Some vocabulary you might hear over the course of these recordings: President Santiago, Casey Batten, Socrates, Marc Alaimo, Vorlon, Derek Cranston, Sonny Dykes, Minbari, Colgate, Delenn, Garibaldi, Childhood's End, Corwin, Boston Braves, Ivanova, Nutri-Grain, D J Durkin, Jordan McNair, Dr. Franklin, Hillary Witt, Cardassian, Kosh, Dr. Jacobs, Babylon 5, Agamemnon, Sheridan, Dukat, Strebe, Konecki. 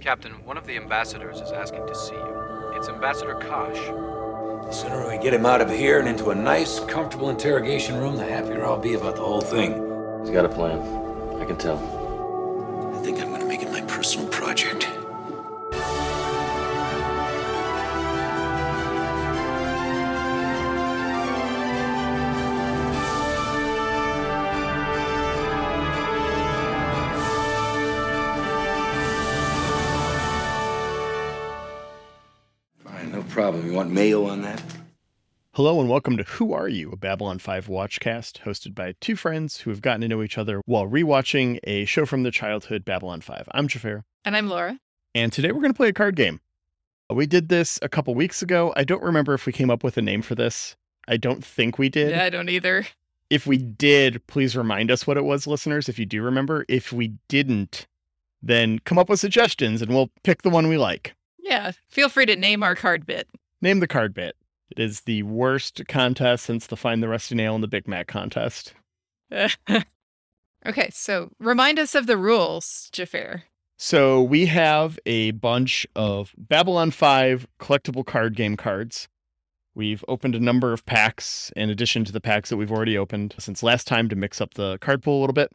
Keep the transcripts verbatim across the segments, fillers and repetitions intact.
Captain, one of the ambassadors is asking to see you. It's Ambassador Kosh. The sooner we get him out of here and into a nice, comfortable interrogation room, the happier I'll be about the whole thing. He's got a plan. I can tell. I think I'm going to make it my personal project. Problem. You want mayo on that? Hello and welcome to Who Are You, a Babylon five watchcast hosted by two friends who have gotten to know each other while rewatching a show from their childhood, Babylon five. I'm Jafar. And I'm Laura. And today we're going to play a card game. We did this a couple weeks ago. I don't remember if we came up with a name for this. I don't think we did. Yeah, I don't either. If we did, please remind us what it was, listeners, if you do remember. If we didn't, then come up with suggestions and we'll pick the one we like. Yeah, feel free to name our card bit. Name the card bit. It is the worst contest since the Find the Rusty Nail and the Big Mac contest. Okay, so remind us of the rules, Jafar. So we have a bunch of Babylon five collectible card game cards. We've opened a number of packs in addition to the packs that we've already opened since last time to mix up the card pool a little bit.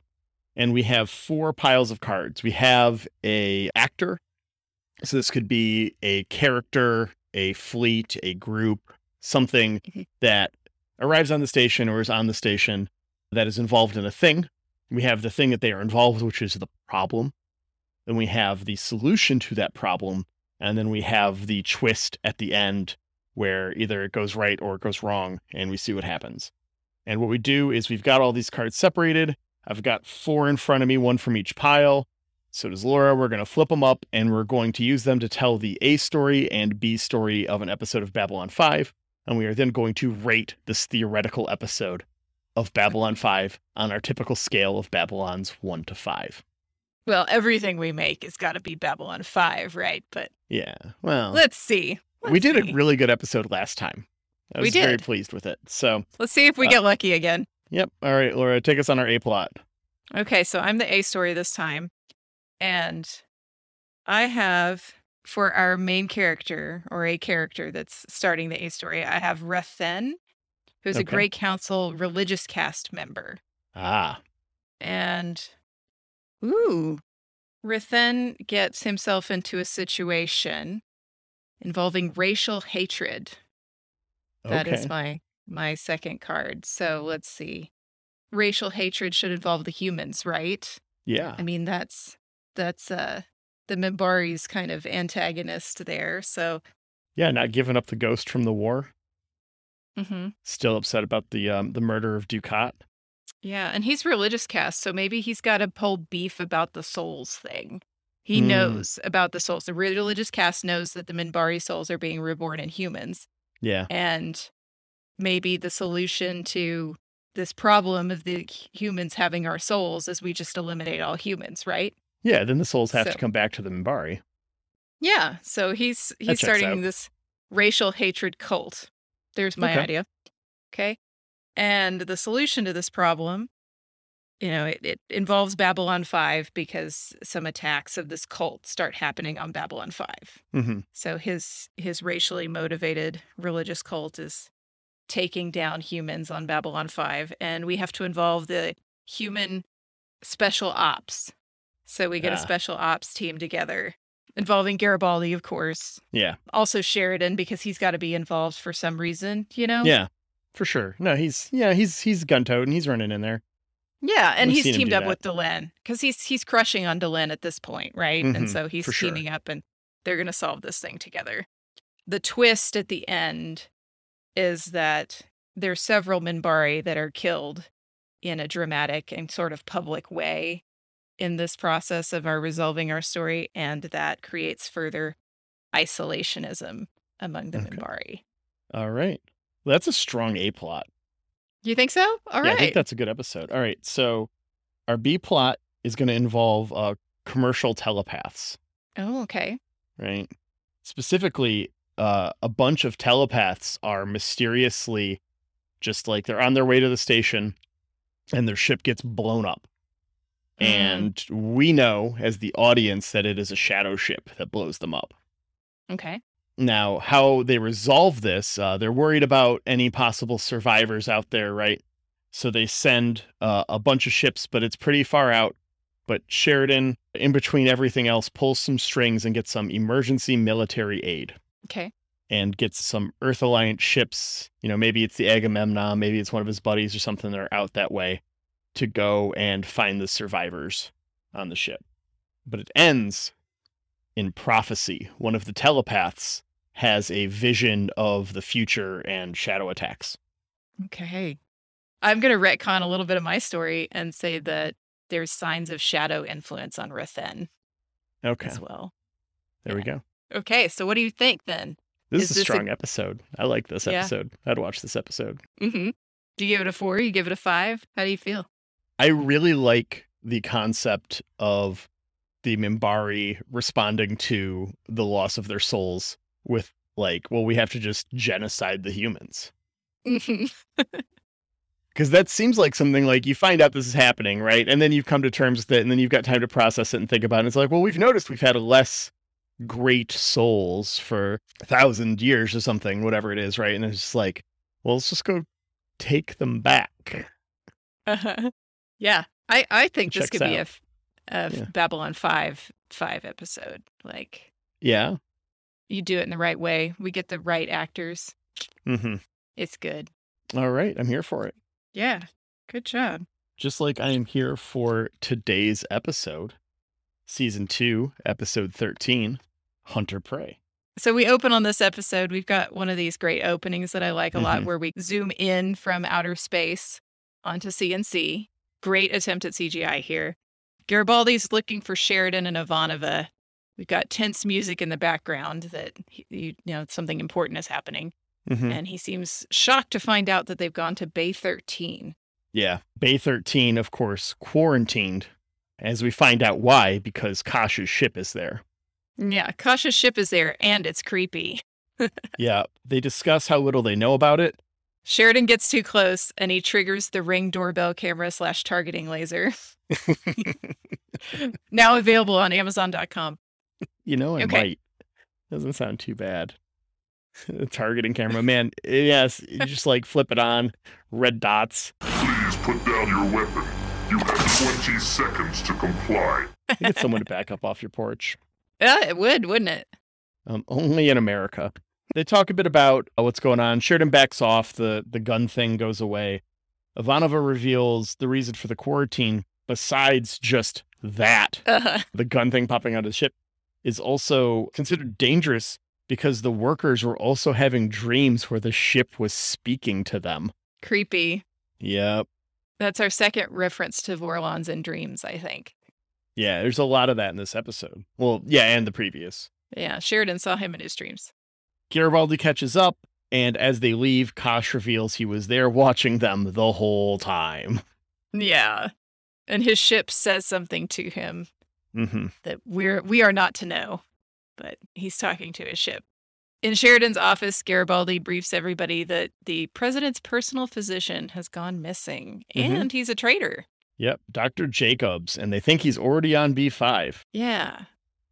And we have four piles of cards. We have an actor. So this could be a character, a fleet, a group, something that arrives on the station or is on the station that is involved in a thing. We have the thing that they are involved with, which is the problem. Then we have the solution to that problem. And then we have the twist at the end where either it goes right or it goes wrong and we see what happens. And what we do is we've got all these cards separated. I've got four in front of me, one from each pile. So does Laura. We're going to flip them up and we're going to use them to tell the A story and B story of an episode of Babylon five. And we are then going to rate this theoretical episode of Babylon five on our typical scale of Babylon's one to five. Well, everything we make has got to be Babylon five, right? But yeah, well, let's see. Let's we did see. a really good episode last time. I was we did. very pleased with it. So let's see if we uh, get lucky again. Yep. All right, Laura, take us on our A plot. Okay, so I'm the A story this time. And I have, for our main character, or a character that's starting the A story, I have Rathen, who's okay. a Great Council religious caste member. Ah. And, ooh, Rathen gets himself into a situation involving racial hatred. That okay. is my, my second card. So let's see. Racial hatred should involve the humans, right? Yeah. I mean, that's... That's uh, the Minbari's kind of antagonist there. So, yeah, not giving up the ghost from the war. Mm-hmm. Still upset about the um, the murder of Dukat. Yeah, and he's religious caste, so maybe he's got a whole beef about the souls thing. He mm. knows about the souls. The religious caste knows that the Minbari souls are being reborn in humans. Yeah, and maybe the solution to this problem of the humans having our souls is we just eliminate all humans, right? Yeah, then the souls have so, to come back to the Minbari. Yeah, so he's he's starting out. This racial hatred cult. There's my okay. idea. Okay. And the solution to this problem, you know, it, it involves Babylon five because some attacks of this cult start happening on Babylon five. Mm-hmm. So his his racially motivated religious cult is taking down humans on Babylon five, and we have to involve the human special ops. So we get yeah. a special ops team together involving Garibaldi, of course. Yeah. Also Sheridan, because he's got to be involved for some reason, you know? Yeah, for sure. No, he's, yeah, he's, he's gun-toed and he's running in there. Yeah. And We've he's teamed up that. with Delenn because he's, he's crushing on Delenn at this point. Right. Mm-hmm, and so he's sure. teaming up and they're going to solve this thing together. The twist at the end is that there's several Minbari that are killed in a dramatic and sort of public way in this process of our resolving our story, and that creates further isolationism among the okay. Minbari. All right. Well, that's a strong A plot. You think so? All yeah, right. I think that's a good episode. All right. So our B plot is going to involve uh, commercial telepaths. Oh, okay. Right. Specifically, uh, a bunch of telepaths are mysteriously just like they're on their way to the station and their ship gets blown up. Mm. And we know as the audience that it is a shadow ship that blows them up. Okay. Now, how they resolve this, uh, they're worried about any possible survivors out there, right? So they send uh, a bunch of ships, but it's pretty far out. But Sheridan, in between everything else, pulls some strings and gets some emergency military aid. Okay. And gets some Earth Alliance ships. You know, maybe it's the Agamemnon, maybe it's one of his buddies or something that are out that way to go and find the survivors on the ship. But it ends in prophecy. One of the telepaths has a vision of the future and shadow attacks. Okay. I'm going to retcon a little bit of my story and say that there's signs of shadow influence on Rathen. Okay. As well. There yeah. we go. Okay. So what do you think then? This is, is a this strong a... episode. I like this episode. Yeah. I'd watch this episode. Mm-hmm. Do you give it a four? You give it a five? How do you feel? I really like the concept of the Minbari responding to the loss of their souls with like, well, we have to just genocide the humans. Mm-hmm. Because that seems like something like you find out this is happening, right? And then you've come to terms with it, and then you've got time to process it and think about it. And it's like, well, we've noticed we've had less great souls for a thousand years or something, whatever it is, right? And it's just like, well, let's just go take them back. Uh-huh. Yeah. I, I think this could out. be a, a yeah. Babylon five episode. Like, yeah, you do it in the right way. We get the right actors. Mm-hmm. It's good. All right. I'm here for it. Yeah, good job. Just like I am here for today's episode, season two, episode thirteen, Hunter Prey. So we open on this episode. We've got one of these great openings that I like a lot, mm-hmm. where we zoom in from outer space onto C N C. Great attempt at C G I here. Garibaldi's looking for Sheridan and Ivanova. We've got tense music in the background that, you know, something important is happening. Mm-hmm. And he seems shocked to find out that they've gone to Bay thirteen. Yeah. Bay thirteen, of course, quarantined, as we find out why, because Kosh's ship is there. Yeah, Kosh's ship is there, and it's creepy. Yeah. They discuss how little they know about it. Sheridan gets too close, and he triggers the Ring doorbell camera slash targeting laser. Now available on Amazon dot com. You know, it okay. might. Doesn't sound too bad. Targeting camera, man. Yes, you just like flip it on. Red dots. Please put down your weapon. You have twenty seconds to comply. Get someone to back up off your porch. Yeah, it would, wouldn't it? Um, only in America. They talk a bit about uh, what's going on. Sheridan backs off. The, the gun thing goes away. Ivanova reveals the reason for the quarantine, besides just that, uh-huh. the gun thing popping out of the ship, is also considered dangerous because the workers were also having dreams where the ship was speaking to them. Creepy. Yep. That's our second reference to Vorlons and dreams, I think. Yeah, there's a lot of that in this episode. Well, yeah, and the previous. Yeah, Sheridan saw him in his dreams. Garibaldi catches up, and as they leave, Kosh reveals he was there watching them the whole time. Yeah. And his ship says something to him mm-hmm. that we're we are not to know. But he's talking to his ship. In Sheridan's office, Garibaldi briefs everybody that the president's personal physician has gone missing, mm-hmm. and he's a traitor. Yep, Doctor Jacobs, and they think he's already on B five. Yeah.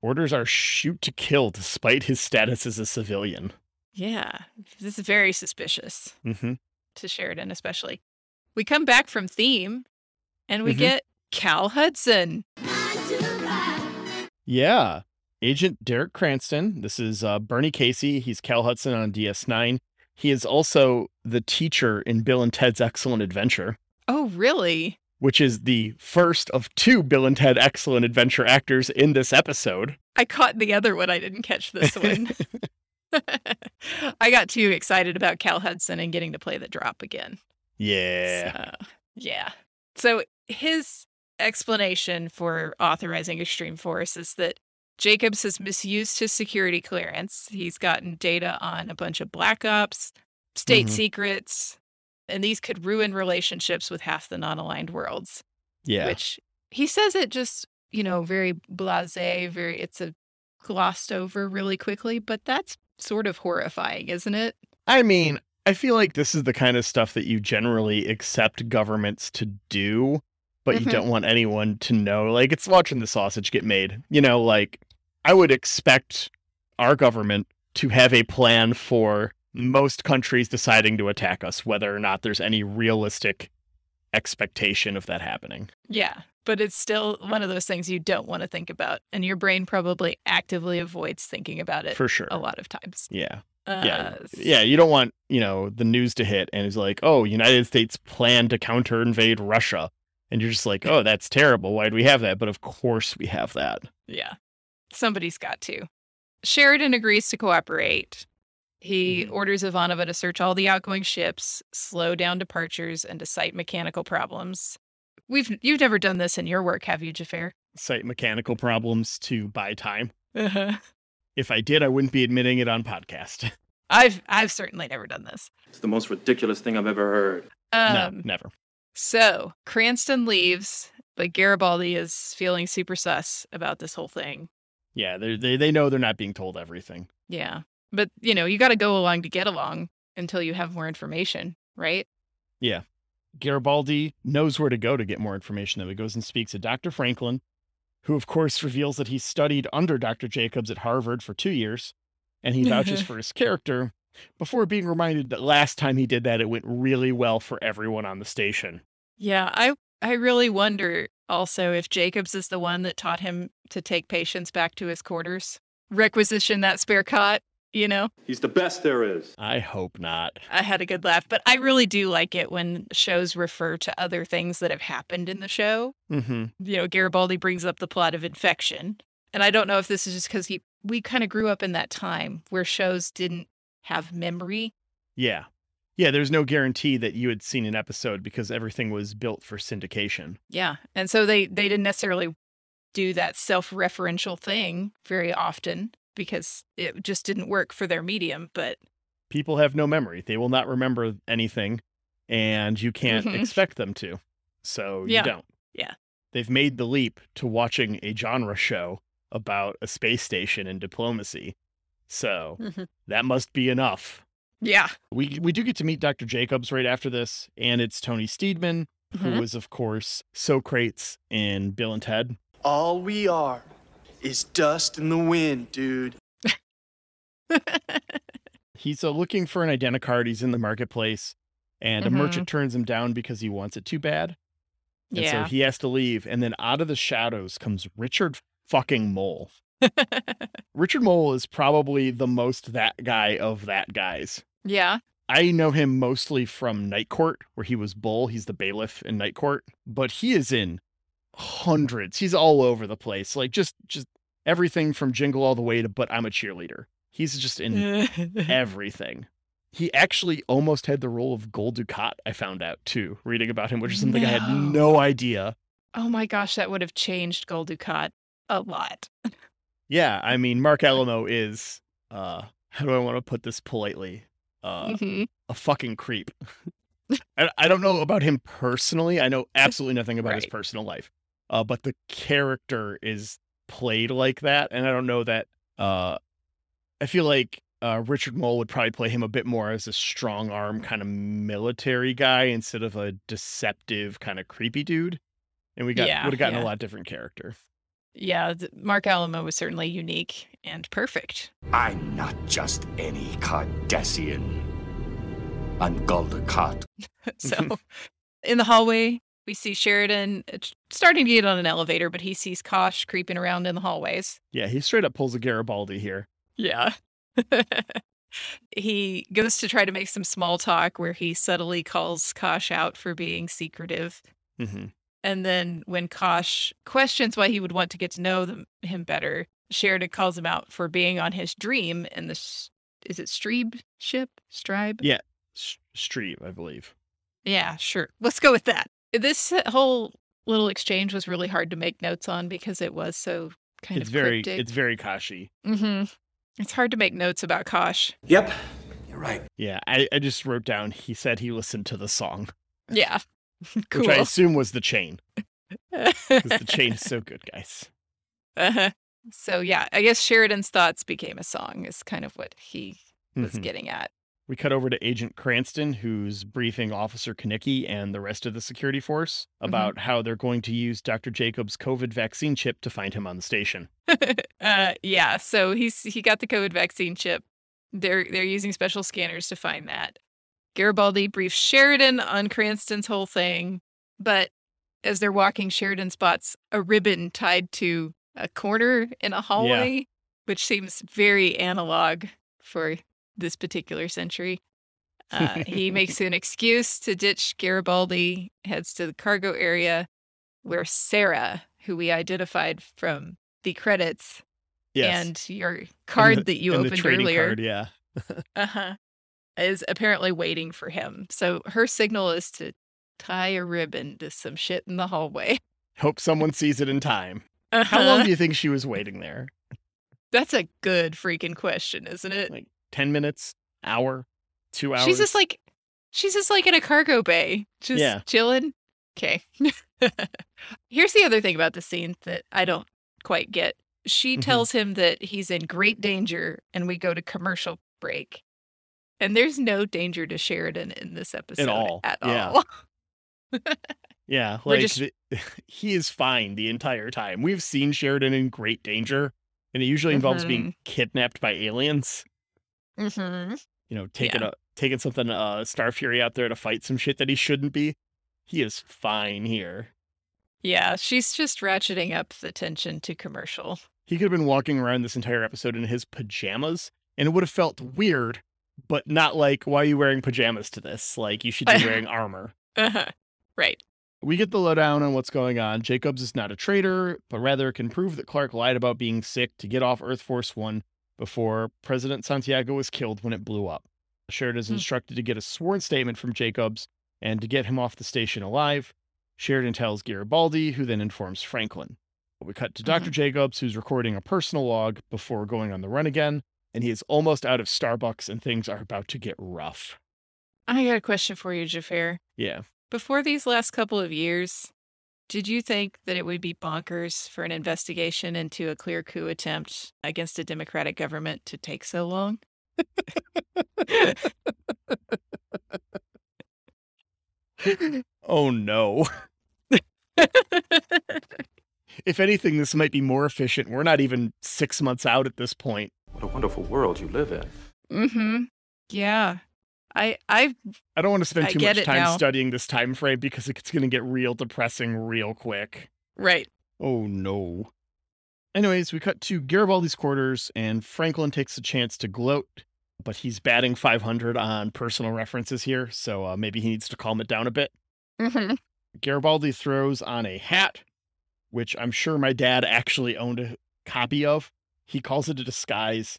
Orders are shoot to kill despite his status as a civilian. Yeah, this is very suspicious mm-hmm. to Sheridan especially. We come back from theme, and we mm-hmm. get Cal Hudson. Yeah. Agent Derek Cranston. This is uh, Bernie Casey. He's Cal Hudson on D S nine. He is also the teacher in Bill and Ted's Excellent Adventure. Oh, really? Which is the first of two Bill and Ted Excellent Adventure actors in this episode. I caught the other one. I didn't catch this one. I got too excited about Cal Hudson and getting to play the drop again. Yeah. So, yeah. So his explanation for authorizing Extreme Force is that Jacobs has misused his security clearance. He's gotten data on a bunch of black ops, state mm-hmm. secrets, and these could ruin relationships with half the non-aligned worlds. Yeah. Which he says it just, you know, very blasé, very, it's a glossed over really quickly, but that's sort of horrifying, isn't it? I mean, I feel like this is the kind of stuff that you generally accept governments to do. but mm-hmm. you don't want anyone to know. Like, it's watching the sausage get made. You know, like, I would expect our government to have a plan for most countries deciding to attack us, whether or not there's any realistic expectation of that happening. Yeah, but it's still one of those things you don't want to think about. And your brain probably actively avoids thinking about it. For sure. A lot of times. Yeah. Uh, yeah. Yeah. You don't want, you know, the news to hit and it's like, oh, United States plan to counter invade Russia. And you're just like, oh, that's terrible. Why'd we have that? But of course we have that. Yeah. Somebody's got to. Sheridan agrees to cooperate. He mm-hmm. orders Ivanova to search all the outgoing ships, slow down departures, and to cite mechanical problems. We've You've never done this in your work, have you, Jafar? Cite mechanical problems to buy time. Uh-huh. If I did, I wouldn't be admitting it on podcast. I've I've certainly never done this. It's the most ridiculous thing I've ever heard. Um, no, never. So Cranston leaves, but Garibaldi is feeling super sus about this whole thing. Yeah, they they know they're not being told everything. Yeah, but, you know, you got to go along to get along until you have more information, right? Yeah. Garibaldi knows where to go to get more information, though. He goes and speaks to Doctor Franklin, who, of course, reveals that he studied under Doctor Jacobs at Harvard for two years, and he vouches for his character before being reminded that last time he did that, it went really well for everyone on the station. Yeah, I I really wonder also if Jacobs is the one that taught him to take patients back to his quarters, requisition that spare cot, you know? He's the best there is. I hope not. I had a good laugh, but I really do like it when shows refer to other things that have happened in the show. Mm-hmm. You know, Garibaldi brings up the plot of Infection, and I don't know if this is just because he we kind of grew up in that time where shows didn't have memory. Yeah. Yeah, there's no guarantee that you had seen an episode because everything was built for syndication. Yeah, and so they, they didn't necessarily do that self-referential thing very often because it just didn't work for their medium, but... People have no memory. They will not remember anything, and you can't mm-hmm. expect them to, so you yeah. don't. Yeah. They've made the leap to watching a genre show about a space station and diplomacy, so mm-hmm. that must be enough. Yeah. We we do get to meet Doctor Jacobs right after this, and it's Tony Steedman, mm-hmm. who is, of course, Socrates in Bill and Ted. All we are is dust in the wind, dude. He's uh, looking for an identicard. He's in the marketplace, and mm-hmm. a merchant turns him down because he wants it too bad. And yeah. so he has to leave, and then out of the shadows comes Richard fucking Moll. Richard Moll is probably the most that guy of that guys. Yeah. I know him mostly from Night Court, where he was Bull. He's the bailiff in Night Court, but he is in hundreds. He's all over the place. Like just, just everything from Jingle All the Way to But I'm a Cheerleader. He's just in everything. He actually almost had the role of Gul Dukat, I found out too, reading about him, which is something no. I had no idea. Oh my gosh, that would have changed Gul Dukat a lot. Yeah, I mean, Marc Alaimo is, uh, how do I want to put this politely? Uh, mm-hmm. a fucking creep. I, I don't know about him personally. I know absolutely nothing about right. his personal life. Uh, but the character is played like that. And I don't know that. Uh, I feel like uh, Richard Moll would probably play him a bit more as a strong arm kind of military guy instead of a deceptive kind of creepy dude. And we got yeah, would have gotten yeah. a lot different character. Yeah, Marc Alaimo was certainly unique and perfect. I'm not just any Cardassian. I'm Gul Dukat. So, in the hallway, we see Sheridan starting to get on an elevator, but he sees Kosh creeping around in the hallways. Yeah, he straight up pulls a Garibaldi here. Yeah. He goes to try to make some small talk where he subtly calls Kosh out for being secretive. Mm-hmm. And then when Kosh questions why he would want to get to know them, him better, Sheridan calls him out for being on his dream in the, is it Strebe ship? Stribe? Yeah, Strebe, I believe. Yeah, sure. Let's go with that. This whole little exchange was really hard to make notes on because it was so kind it's of very, cryptic. It's very Koshy. Mm-hmm. It's hard to make notes about Kosh. Yep, you're right. Yeah, I, I just wrote down, he said he listened to the song. Yeah. Cool. Which I assume was The Chain. Because The Chain is so good, guys. Uh-huh. So, yeah, I guess Sheridan's thoughts became a song is kind of what he was mm-hmm. getting at. We cut over to Agent Cranston, who's briefing Officer Konecki and the rest of the security force about mm-hmm. how they're going to use Doctor Jacobs' COVID vaccine chip to find him on the station. uh, yeah, so he's he got the COVID vaccine chip. They're they're using special scanners to find that. Garibaldi briefs Sheridan on Cranston's whole thing, but as they're walking, Sheridan spots a ribbon tied to a corner in a hallway, yeah. which seems very analog for this particular century. Uh, he makes an excuse to ditch Garibaldi, heads to the cargo area where Sarah, who we identified from the credits, yes. and your card and the, that you opened the trading earlier, card, yeah. uh-huh, is apparently waiting for him. So her signal is to tie a ribbon to some shit in the hallway. Hope someone sees it in time. Uh-huh. How long do you think she was waiting there? That's a good freaking question, isn't it? Like, ten minutes, hour, two hours. She's just like, she's just like in a cargo bay, just yeah. chilling. Okay. Here's the other thing about the scene that I don't quite get. She mm-hmm. tells him that he's in great danger and we go to commercial break. And there's no danger to Sheridan in this episode at all. At yeah. all. yeah. Like just... the, he is fine the entire time. We've seen Sheridan in great danger and it usually involves mm-hmm. being kidnapped by aliens. Mm-hmm. You know, taking yeah. a, taking something, uh, Star Fury out there to fight some shit that he shouldn't be. He is fine here. Yeah, she's just ratcheting up the tension to commercial. He could have been walking around this entire episode in his pajamas, and it would have felt weird, but not like, why are you wearing pajamas to this? Like, you should be wearing armor. Uh-huh. Right. We get the lowdown on what's going on. Jacobs is not a traitor, but rather can prove that Clark lied about being sick to get off Earth Force One before President Santiago was killed when it blew up. Sheridan is instructed to get a sworn statement from Jacobs and to get him off the station alive. Sheridan tells Garibaldi, who then informs Franklin. We cut to Doctor Mm-hmm. Jacobs, who's recording a personal log before going on the run again, and he is almost out of Starbucks and things are about to get rough. I got a question for you, Jafar. Yeah. Before these last couple of years, did you think that it would be bonkers for an investigation into a clear coup attempt against a democratic government to take so long? Oh, no. If anything, this might be more efficient. We're not even six months out at this point. What a wonderful world you live in. Mm-hmm. Yeah. I I I don't want to spend too much time studying this time frame because it's going to get real depressing real quick. Right. Oh, no. Anyways, we cut to Garibaldi's quarters, and Franklin takes a chance to gloat, but he's batting five hundred on personal references here, so uh, maybe he needs to calm it down a bit. Mm-hmm. Garibaldi throws on a hat, which I'm sure my dad actually owned a copy of. He calls it a disguise,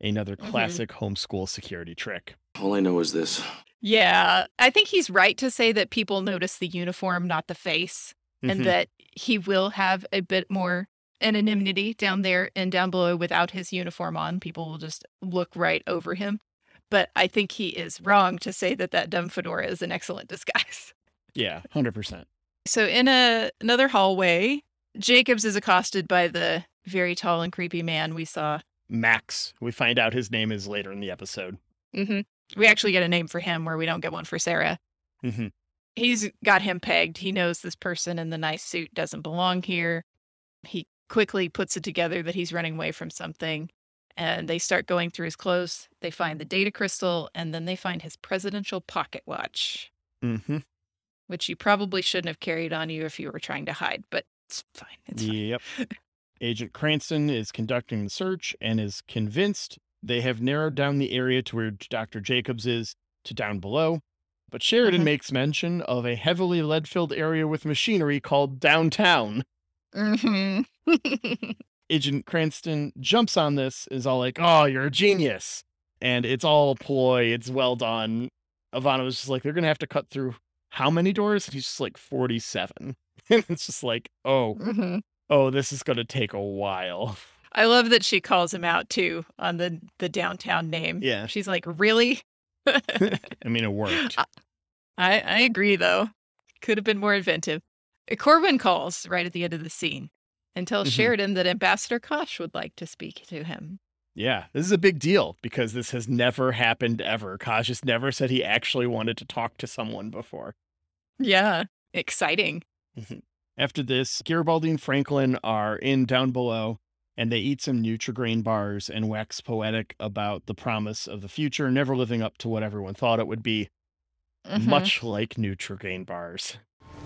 another classic mm-hmm. homeschool security trick. All I know is this. Yeah, I think he's right to say that people notice the uniform, not the face, mm-hmm. and that he will have a bit more anonymity down there and down below without his uniform on. People will just look right over him. But I think he is wrong to say that that dumb fedora is an excellent disguise. Yeah, one hundred percent. So in a, another hallway, Jacobs is accosted by the very tall and creepy man we saw. Max. We find out his name is later in the episode. Mm-hmm. We actually get a name for him where we don't get one for Sarah. Mm-hmm. He's got him pegged. He knows this person in the nice suit doesn't belong here. He quickly puts it together that he's running away from something. And they start going through his clothes. They find the data crystal, and then they find his presidential pocket watch. Mm-hmm. Which you probably shouldn't have carried on you if you were trying to hide, but it's fine. It's fine. Yep. Agent Cranston is conducting the search and is convinced they have narrowed down the area to where Doctor Jacobs is to down below, but Sheridan mm-hmm. makes mention of a heavily lead-filled area with machinery called downtown. Mm-hmm. Agent Cranston jumps on this, is all like, oh, you're a genius. And it's all a ploy. It's well done. Ivana was just like, they're going to have to cut through how many doors? And he's just like, forty-seven. And it's just like, oh, mm-hmm. oh, this is going to take a while. I love that she calls him out, too, on the, the downtown name. Yeah. She's like, really? I mean, it worked. I, I agree, though. Could have been more inventive. Corwin calls right at the end of the scene and tells mm-hmm. Sheridan that Ambassador Kosh would like to speak to him. Yeah, this is a big deal because this has never happened ever. Kosh just never said he actually wanted to talk to someone before. Yeah, exciting. After this, Garibaldi and Franklin are in down below, and they eat some Nutri-Grain bars and wax poetic about the promise of the future, never living up to what everyone thought it would be, mm-hmm. much like Nutri-Grain bars.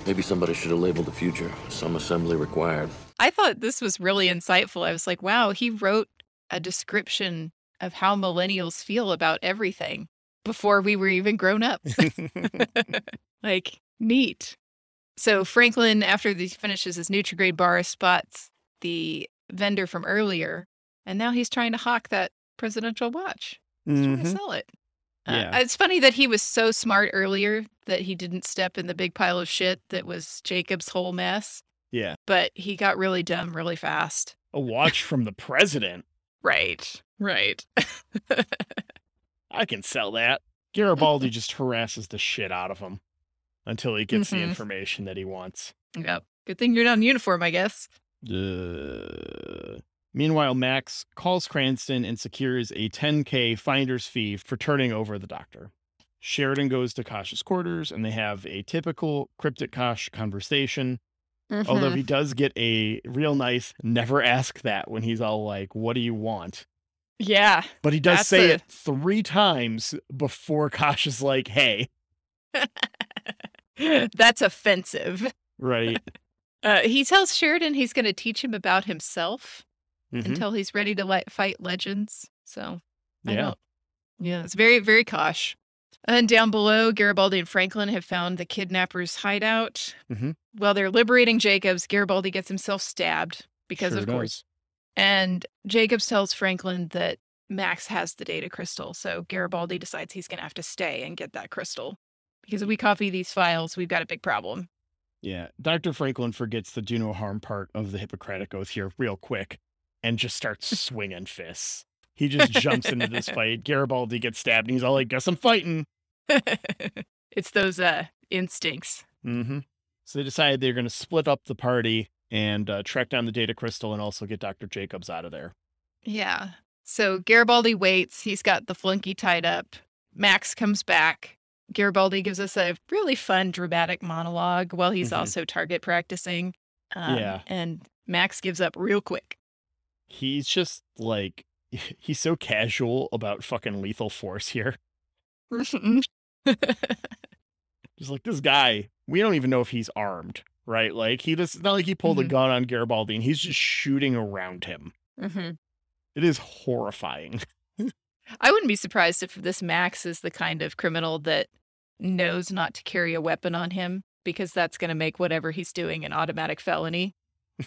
Maybe somebody should have labeled the future. Some assembly required. I thought this was really insightful. I was like, wow, he wrote a description of how millennials feel about everything before we were even grown up. Like, neat. So Franklin, after he finishes his Nutri-Grain bar, spots the vendor from earlier, and now he's trying to hawk that presidential watch. He's mm-hmm. trying to sell it. Yeah. Uh, it's funny that he was so smart earlier that he didn't step in the big pile of shit that was Jacob's whole mess. Yeah. But he got really dumb really fast. A watch from the president. Right, right. I can sell that. Garibaldi just harasses the shit out of him until he gets mm-hmm. the information that he wants. Yep. Good thing you're not in uniform, I guess. Uh... Meanwhile, Max calls Cranston and secures a ten thousand dollars finder's fee for turning over the doctor. Sheridan goes to Kosh's quarters, and they have a typical cryptic Kosh conversation. Mm-hmm. Although he does get a real nice never ask that when he's all like, what do you want? Yeah. But he does say a... it three times before Kosh is like, hey. That's offensive. Right. uh, he tells Sheridan he's going to teach him about himself mm-hmm. until he's ready to li- fight legends. So, I yeah. Don't... Yeah, it's very, very Kosh. And down below, Garibaldi and Franklin have found the kidnappers' hideout. Mm-hmm. While they're liberating Jacobs, Garibaldi gets himself stabbed because, sure of course. Does. And Jacobs tells Franklin that Max has the data crystal, so Garibaldi decides he's going to have to stay and get that crystal. Because if we copy these files, we've got a big problem. Yeah, Doctor Franklin forgets the do no harm part of the Hippocratic Oath here real quick and just starts swinging fists. He just jumps into this fight. Garibaldi gets stabbed, and he's all like, guess I'm fighting. It's those uh, instincts. Mm-hmm. So they decide they're going to split up the party and uh, track down the data crystal and also get Doctor Jacobs out of there. Yeah. So Garibaldi waits. He's got the flunky tied up. Max comes back. Garibaldi gives us a really fun, dramatic monologue while he's mm-hmm. also target practicing. Um, yeah. And Max gives up real quick. He's just like... He's so casual about fucking lethal force here. Just like, this guy, we don't even know if he's armed, right? Like, he just, it's not like he pulled mm-hmm. a gun on Garibaldi and he's just shooting around him. Mm-hmm. It is horrifying. I wouldn't be surprised if this Max is the kind of criminal that knows not to carry a weapon on him, because that's going to make whatever he's doing an automatic felony.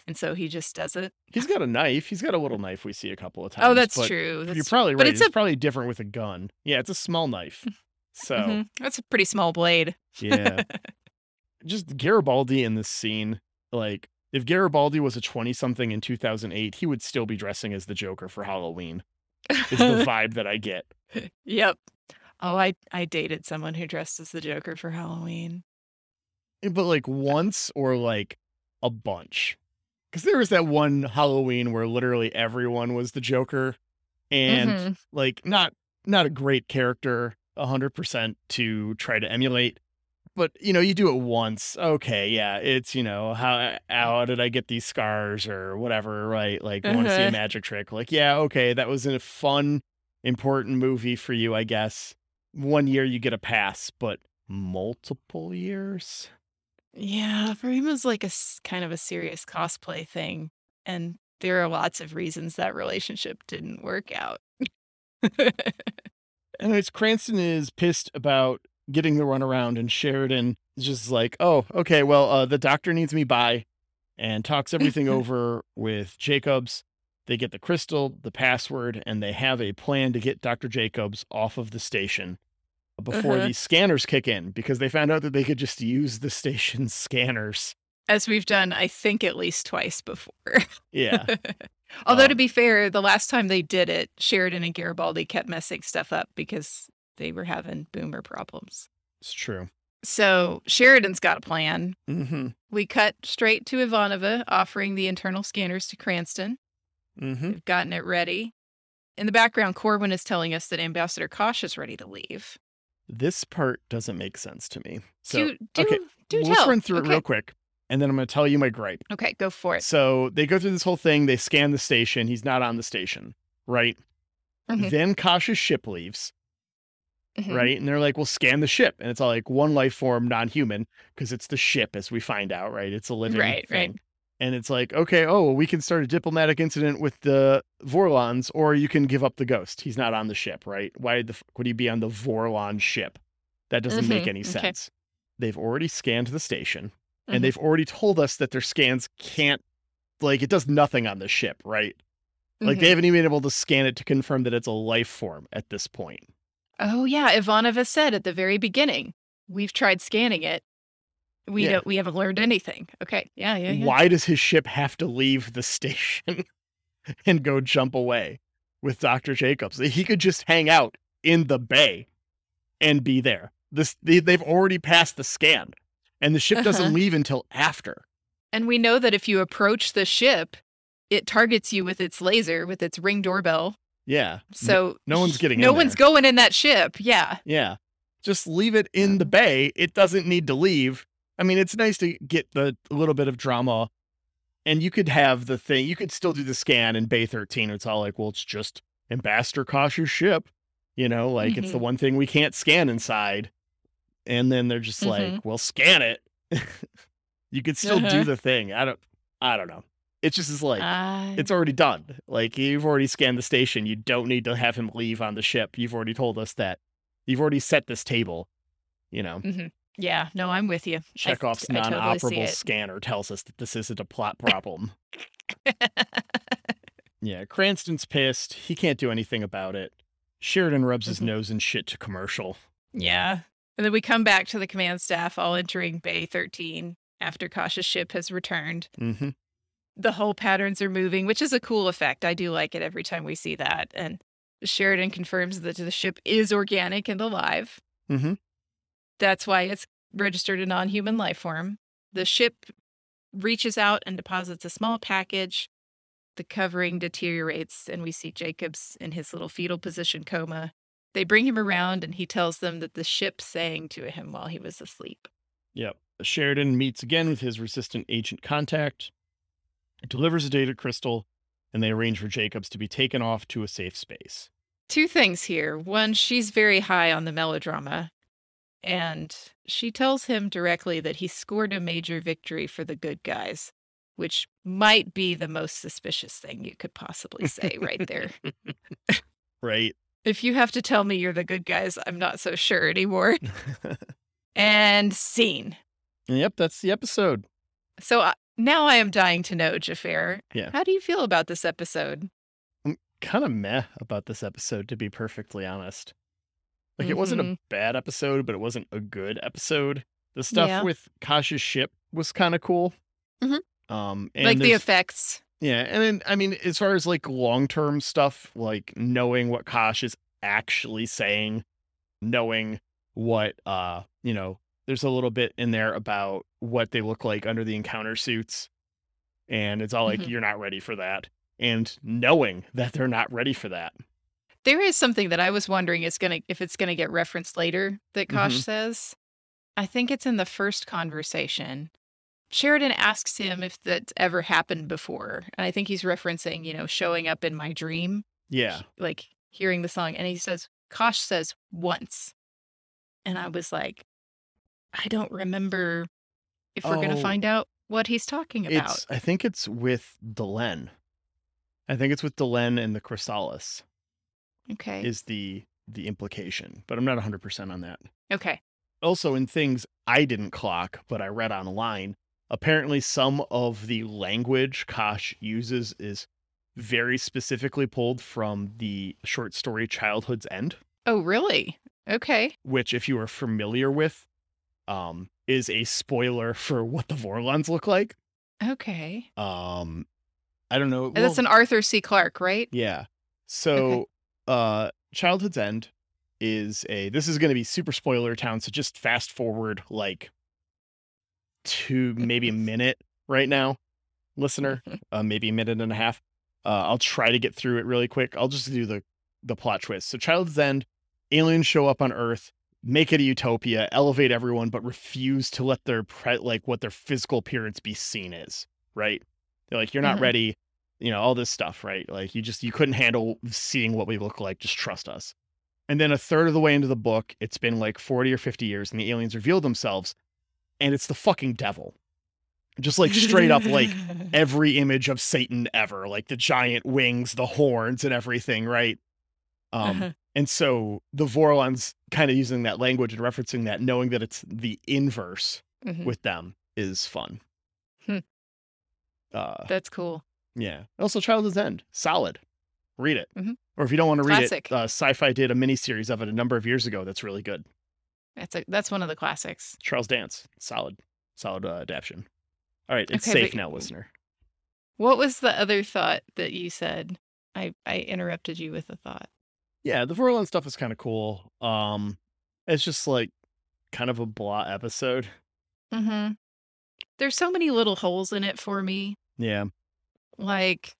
And so he just does it. He's got a knife. He's got a little knife we see a couple of times. Oh, that's true. That's you're probably right. But it's, it's a... probably different with a gun. Yeah, it's a small knife. So mm-hmm. that's a pretty small blade. Yeah. Just Garibaldi in this scene. Like, if Garibaldi was a twenty-something in two thousand eight, he would still be dressing as the Joker for Halloween. Is the vibe that I get. Yep. Oh, I, I dated someone who dressed as the Joker for Halloween. But like once or like a bunch. Because there was that one Halloween where literally everyone was the Joker and mm-hmm. like not not a great character, one hundred percent to try to emulate. But, you know, you do it once. OK, yeah, it's, you know, how how did I get these scars or whatever? Right. Like uh-huh. want to see a magic trick. Like, yeah, OK, that was a fun, important movie for you, I guess. One year you get a pass, but multiple years. Yeah, for him it was like a kind of a serious cosplay thing. And there are lots of reasons that relationship didn't work out. Anyways, Cranston is pissed about getting the runaround, and Sheridan is just like, oh, okay, well, uh, the doctor needs me by, and talks everything over with Jacobs. They get the crystal, the password, and they have a plan to get Doctor Jacobs off of the station before uh-huh. these scanners kick in, because they found out that they could just use the station's scanners. As we've done, I think, at least twice before. Yeah. Although, um, to be fair, the last time they did it, Sheridan and Garibaldi kept messing stuff up because they were having boomer problems. It's true. So Sheridan's got a plan. Mm-hmm. We cut straight to Ivanova offering the internal scanners to Cranston. Mm-hmm. They've gotten it ready. In the background, Corwin is telling us that Ambassador Kosh is ready to leave. This part doesn't make sense to me. So, do, do, okay, do let's tell. run through okay. it real quick, and then I'm going to tell you my gripe. Okay, go for it. So they go through this whole thing. They scan the station. He's not on the station, right? Mm-hmm. Then Kosh's ship leaves, mm-hmm. right? And they're like, well, scan the ship. And it's all like one life form, non-human, because it's the ship, as we find out, right? It's a living right, thing. Right. And it's like, okay, oh, well, we can start a diplomatic incident with the Vorlons, or you can give up the ghost. He's not on the ship, right? Why the f- would he be on the Vorlon ship? That doesn't mm-hmm. make any sense. Okay. They've already scanned the station, mm-hmm. and they've already told us that their scans can't, like, it does nothing on the ship, right? Mm-hmm. Like, they haven't even been able to scan it to confirm that it's a life form at this point. Oh, yeah. Ivanova said at the very beginning, we've tried scanning it. We yeah. don't. We haven't learned anything. Okay. Yeah, yeah, yeah. Why does his ship have to leave the station and go jump away with Doctor Jacobs? He could just hang out in the bay and be there. This they, they've already passed the scan, and the ship uh-huh. doesn't leave until after. And we know that if you approach the ship, it targets you with its laser, with its Ring doorbell. Yeah. So no, no one's getting. No in one's there. going in that ship. Yeah. Yeah. Just leave it in the bay. It doesn't need to leave. I mean, it's nice to get the little bit of drama, and you could have the thing. You could still do the scan in Bay thirteen. It's all like, well, it's just Ambassador Kosh's ship, you know, like mm-hmm. it's the one thing we can't scan inside. And then they're just mm-hmm. like, well, scan it. You could still uh-huh. do the thing. I don't, I don't know. It's just it's like uh... it's already done. Like you've already scanned the station. You don't need to have him leave on the ship. You've already told us that. You've already set this table, you know. Mm-hmm. Yeah, no, I'm with you. Chekhov's I, non-operable I totally scanner tells us that this isn't a plot problem. Yeah, Cranston's pissed. He can't do anything about it. Sheridan rubs mm-hmm. his nose in shit to commercial. Yeah. And then we come back to the command staff, all entering Bay thirteen after Kosh's ship has returned. Mm-hmm. The hull patterns are moving, which is a cool effect. I do like it every time we see that. And Sheridan confirms that the ship is organic and alive. Mm-hmm. That's why it's registered a non-human life form. The ship reaches out and deposits a small package. The covering deteriorates, and we see Jacobs in his little fetal position coma. They bring him around, and he tells them that the ship sang to him while he was asleep. Yep. Sheridan meets again with his resistant agent contact, delivers a data crystal, and they arrange for Jacobs to be taken off to a safe space. Two things here. One, she's very high on the melodrama. And she tells him directly that he scored a major victory for the good guys, which might be the most suspicious thing you could possibly say right there. Right. If you have to tell me you're the good guys, I'm not so sure anymore. And scene. Yep, that's the episode. So uh, now I am dying to know, Jafar. Yeah. How do you feel about this episode? I'm kind of meh about this episode, to be perfectly honest. Like, it wasn't mm-hmm. a bad episode, but it wasn't a good episode. The stuff yeah. with Kosh's ship was kind of cool. Mm-hmm. Um, and like the effects. Yeah. And then, I mean, as far as like long-term stuff, like knowing what Kosh is actually saying, knowing what, uh, you know, there's a little bit in there about what they look like under the encounter suits. And it's all like, mm-hmm. you're not ready for that. And knowing that they're not ready for that. There is something that I was wondering is gonna if it's going to get referenced later that Kosh mm-hmm. says. I think it's in the first conversation. Sheridan asks him if that's ever happened before. And I think he's referencing, you know, showing up in my dream. Yeah. Like hearing the song. And he says, Kosh says once. And I was like, I don't remember if we're oh, going to find out what he's talking about. It's, I think it's with Delenn. I think it's with Delenn and the Chrysalis. Okay. Is the the implication, but I'm not one hundred percent on that. Okay. Also, in things I didn't clock, but I read online, apparently some of the language Kosh uses is very specifically pulled from the short story Childhood's End. Oh, really? Okay. Which, if you are familiar with, um, is a spoiler for what the Vorlons look like. Okay. Um, I don't know. And well, that's an Arthur C. Clarke, right? Yeah. So... Okay. Uh, Childhood's End is a, this is going to be super spoiler town, so just fast forward like two, maybe a minute right now, listener, uh, maybe a minute and a half. Uh, I'll try to get through it really quick. I'll just do the the plot twist. So Childhood's End, aliens show up on Earth, make it a utopia, elevate everyone, but refuse to let their pre- like what their physical appearance be seen as, right? They're like, you're not mm-hmm. ready, you know, all this stuff, right? Like you just, you couldn't handle seeing what we look like. Just trust us. And then a third of the way into the book, it's been like forty or fifty years and the aliens reveal themselves and it's the fucking devil. Just like straight up, like every image of Satan ever, like the giant wings, the horns and everything. Right. Um, uh-huh. And so the Vorlons kind of using that language and referencing that, knowing that it's the inverse mm-hmm. with them is fun. Hmm. Uh, That's cool. Yeah. Also Childhood's End. Solid. Read it. Mm-hmm. Or if you don't want to read Classic. it, uh, Sci-Fi did a miniseries of it a number of years ago. That's really good. That's a, that's one of the classics. Charles Dance. Solid. Solid uh, adaption. All right. It's okay, safe now, listener. What was the other thought that you said? I, I interrupted you with a thought. Yeah. The Vorlon stuff is kind of cool. Um, It's just like kind of a blah episode. Mm-hmm. There's so many little holes in it for me. Yeah. Like,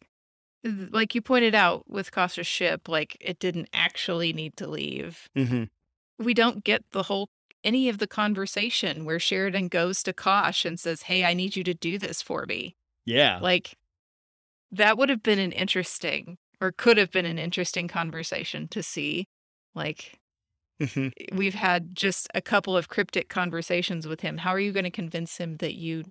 like you pointed out with Costa's ship, like it didn't actually need to leave. Mm-hmm. We don't get the whole, any of the conversation where Sheridan goes to Kosh and says, hey, I need you to do this for me. Yeah. Like that would have been an interesting, or could have been an interesting conversation to see. Like mm-hmm. we've had just a couple of cryptic conversations with him. How are you going to convince him that you?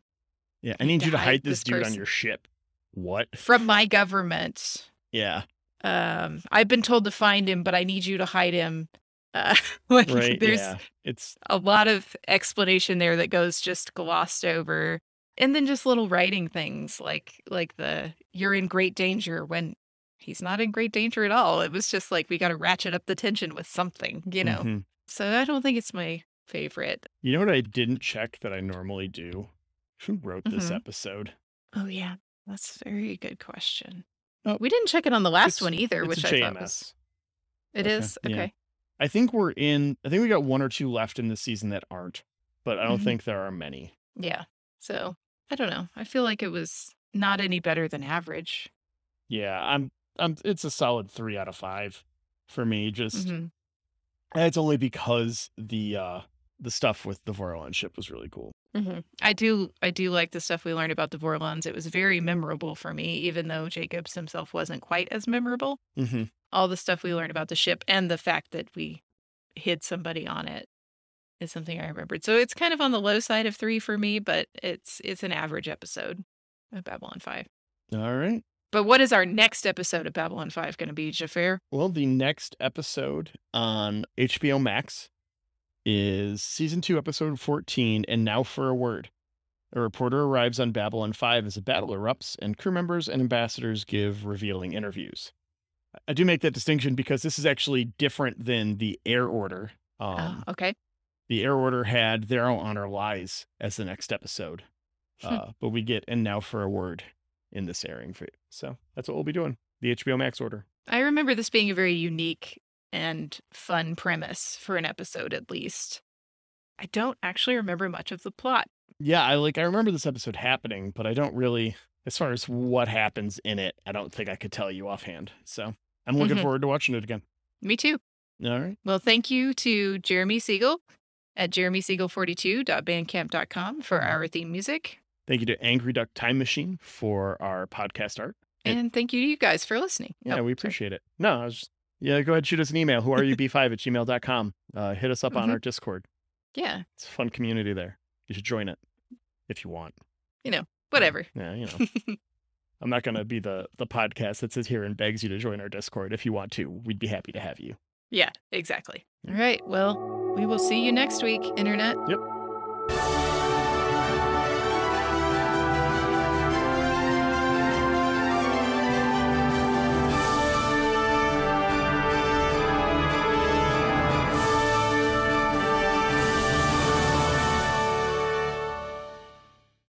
Yeah. I need you to hide this, this dude person on your ship. What? From my government. Yeah. Um, I've been told to find him, but I need you to hide him. Uh, like, right, there's yeah. it's a lot of explanation there that goes just glossed over. And then just little writing things like like the you're in great danger when he's not in great danger at all. It was just like we got to ratchet up the tension with something, you know. Mm-hmm. So I don't think it's my favorite. You know what I didn't check that I normally do? Who wrote this mm-hmm. episode? Oh, yeah. That's a very good question. Oh, we didn't check it on the last one either, which I thought was... It okay. is? Okay. Yeah. I think we're in... I think we got one or two left in this season that aren't, but I don't mm-hmm. think there are many. Yeah. So, I don't know. I feel like it was not any better than average. Yeah. I'm. I'm. It's a solid three out of five for me. Just... Mm-hmm. It's only because the... Uh, The stuff with the Vorlon ship was really cool. Mm-hmm. I do I do like the stuff we learned about the Vorlons. It was very memorable for me, even though Jacobs himself wasn't quite as memorable. Mm-hmm. All the stuff we learned about the ship and the fact that we hid somebody on it is something I remembered. So it's kind of on the low side of three for me, but it's it's an average episode of Babylon five. All right. But what is our next episode of Babylon five going to be, Jafar? Well, the next episode on H B O Max is season two, episode fourteen, And Now for a Word. A reporter arrives on Babylon five as a battle erupts, and crew members and ambassadors give revealing interviews. I do make that distinction because this is actually different than the Air Order. Um, oh, okay. The Air Order had Their Honor Lies as the next episode, uh, but we get And Now for a Word in this airing. For so that's what we'll be doing, the H B O Max order. I remember this being a very unique and fun premise for an episode, at least. I don't actually remember much of the plot. Yeah, I like I remember this episode happening, but I don't really, as far as what happens in it, I don't think I could tell you offhand. So I'm looking mm-hmm. forward to watching it again. Me too. All right. Well, thank you to Jeremy Siegel at jeremy siegel forty two dot bandcamp dot com for our theme music. Thank you to Angry Duck Time Machine for our podcast art. And, and thank you to you guys for listening. Yeah, oh, we appreciate sorry. it. No, I was just Yeah, go ahead, shoot us an email, who are you b five at gmail dot com. Uh, hit us up mm-hmm. on our Discord. Yeah. It's a fun community there. You should join it if you want. You know, whatever. Yeah, yeah you know. I'm not going to be the, the podcast that sits here and begs you to join our Discord. If you want to, we'd be happy to have you. Yeah, exactly. All right. Well, we will see you next week, Internet. Yep.